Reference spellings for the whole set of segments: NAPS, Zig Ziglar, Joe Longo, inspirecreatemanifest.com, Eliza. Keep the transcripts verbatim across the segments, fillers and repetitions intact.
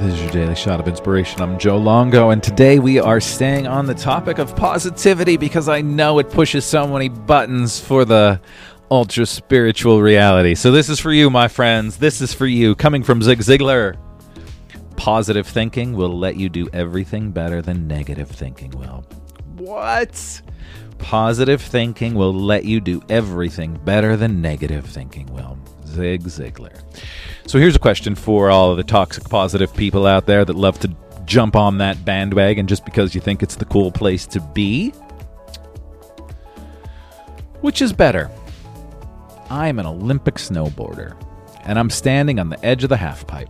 This is your Daily Shot of Inspiration. I'm Joe Longo, and today we are staying on the topic of positivity because I know it pushes so many buttons for the ultra-spiritual reality. So this is for you, my friends. This is for you, coming from Zig Ziglar. Positive thinking will let you do everything better than negative thinking will. What? Positive thinking will let you do everything better than negative thinking will. Zig Ziglar. So here's a question for all of the toxic positive people out there that love to jump on that bandwagon just because you think it's the cool place to be. Which is better? I'm an Olympic snowboarder, and I'm standing on the edge of the half pipe.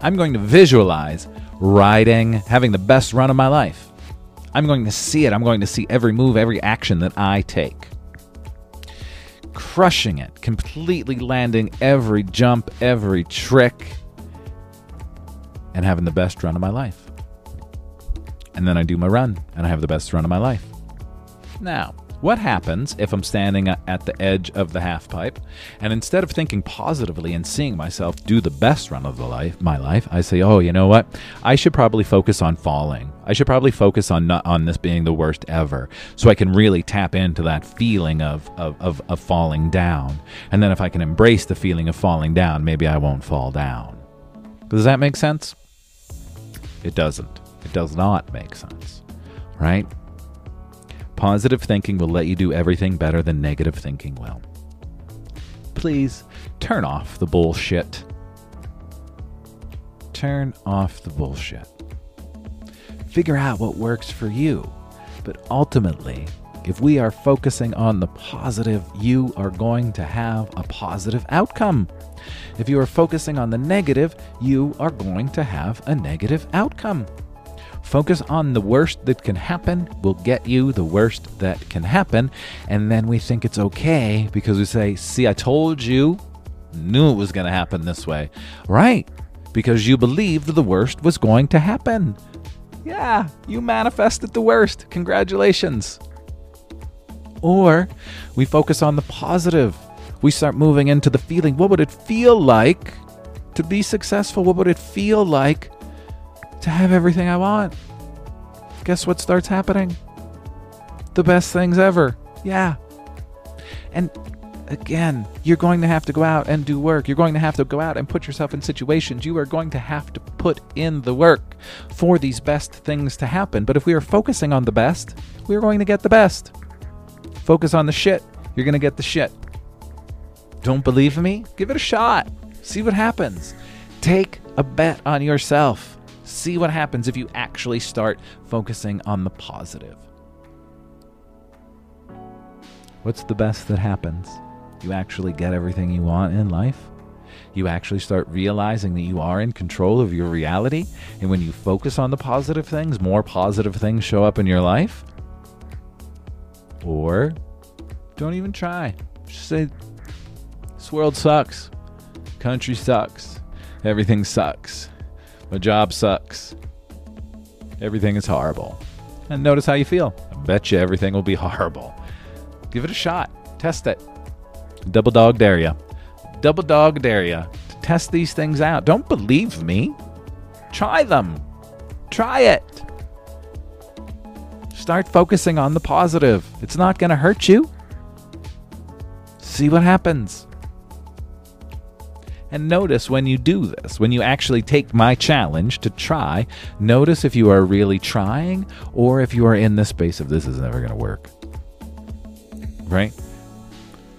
I'm going to visualize riding, having the best run of my life. I'm going to see it. I'm going to see every move, every action that I take. Crushing it, completely landing every jump, every trick, and having the best run of my life. And then I do my run, and I have the best run of my life. Now, what happens if I'm standing at the edge of the half pipe, and instead of thinking positively and seeing myself do the best run of the life, my life, I say, oh, you know what? I should probably focus on falling. I should probably focus on not, on this being the worst ever, so I can really tap into that feeling of, of, of, of falling down. And then if I can embrace the feeling of falling down, maybe I won't fall down. Does that make sense? It doesn't. It does not make sense, right? Positive thinking will let you do everything better than negative thinking will. Please turn off the bullshit. Turn off the bullshit. Figure out what works for you. But ultimately, if we are focusing on the positive, you are going to have a positive outcome. If you are focusing on the negative, you are going to have a negative outcome. Focus on the worst that can happen will get you the worst that can happen. And then we think it's okay because we say, see, I told you, knew it was going to happen this way. Right? Because you believed the worst was going to happen. Yeah, you manifested the worst. Congratulations. Or we focus on the positive. We start moving into the feeling. What would it feel like to be successful? What would it feel like to have everything I want? Guess what starts happening? The best things ever. Yeah. And again, you're going to have to go out and do work. You're going to have to go out and put yourself in situations. You are going to have to put in the work for these best things to happen. But if we are focusing on the best, we are going to get the best. Focus on the shit. You're going to get the shit. Don't believe me? Give it a shot. See what happens. Take a bet on yourself. See what happens if you actually start focusing on the positive. What's the best that happens? You actually get everything you want in life. You actually start realizing that you are in control of your reality. And when you focus on the positive things, more positive things show up in your life. Or don't even try. Just say, this world sucks. Country sucks. Everything sucks. My job sucks. Everything is horrible. And notice how you feel. I bet you everything will be horrible. Give it a shot. Test it. Double dog dare ya. Double dog dare ya to test these things out. Don't believe me. Try them. Try it. Start focusing on the positive. It's not going to hurt you. See what happens. And notice when you do this, when you actually take my challenge to try, notice if you are really trying or if you are in the space of this is never going to work. Right?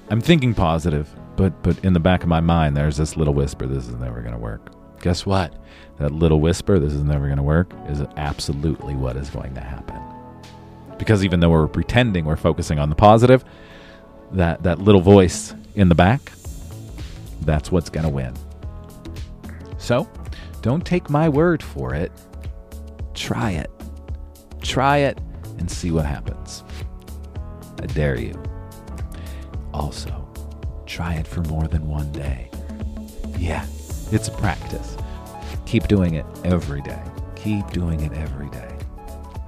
I'm thinking positive, but but in the back of my mind, there's this little whisper, this is never going to work. Guess what? That little whisper, this is never going to work, is absolutely what is going to happen. Because even though we're pretending we're focusing on the positive, that, that little voice in the back, that's what's going to win. So, don't take my word for it. Try it. Try it and see what happens. I dare you. Also, try it for more than one day. Yeah, it's a practice. Keep doing it every day. Keep doing it every day.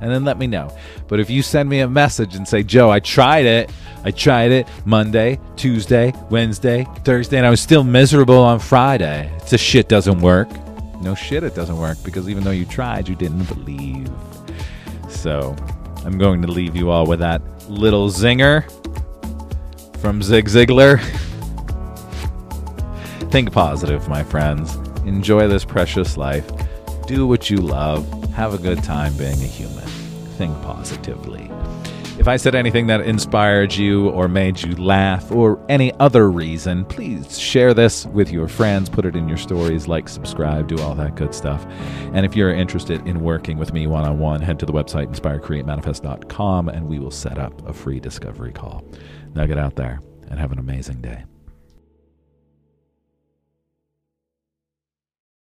And then let me know. But if you send me a message and say, Joe, I tried it. I tried it Monday, Tuesday, Wednesday, Thursday, and I was still miserable on Friday. It's a shit doesn't work. No shit, it doesn't work, because even though you tried, you didn't believe. So I'm going to leave you all with that little zinger from Zig Ziglar. Think positive, my friends. Enjoy this precious life. Do what you love. Have a good time being a human. Think positively. If I said anything that inspired you or made you laugh or any other reason, please share this with your friends, put it in your stories, like, subscribe, do all that good stuff. And if you're interested in working with me one-on-one, head to the website inspire create manifest dot com and we will set up a free discovery call. Now get out there and have an amazing day.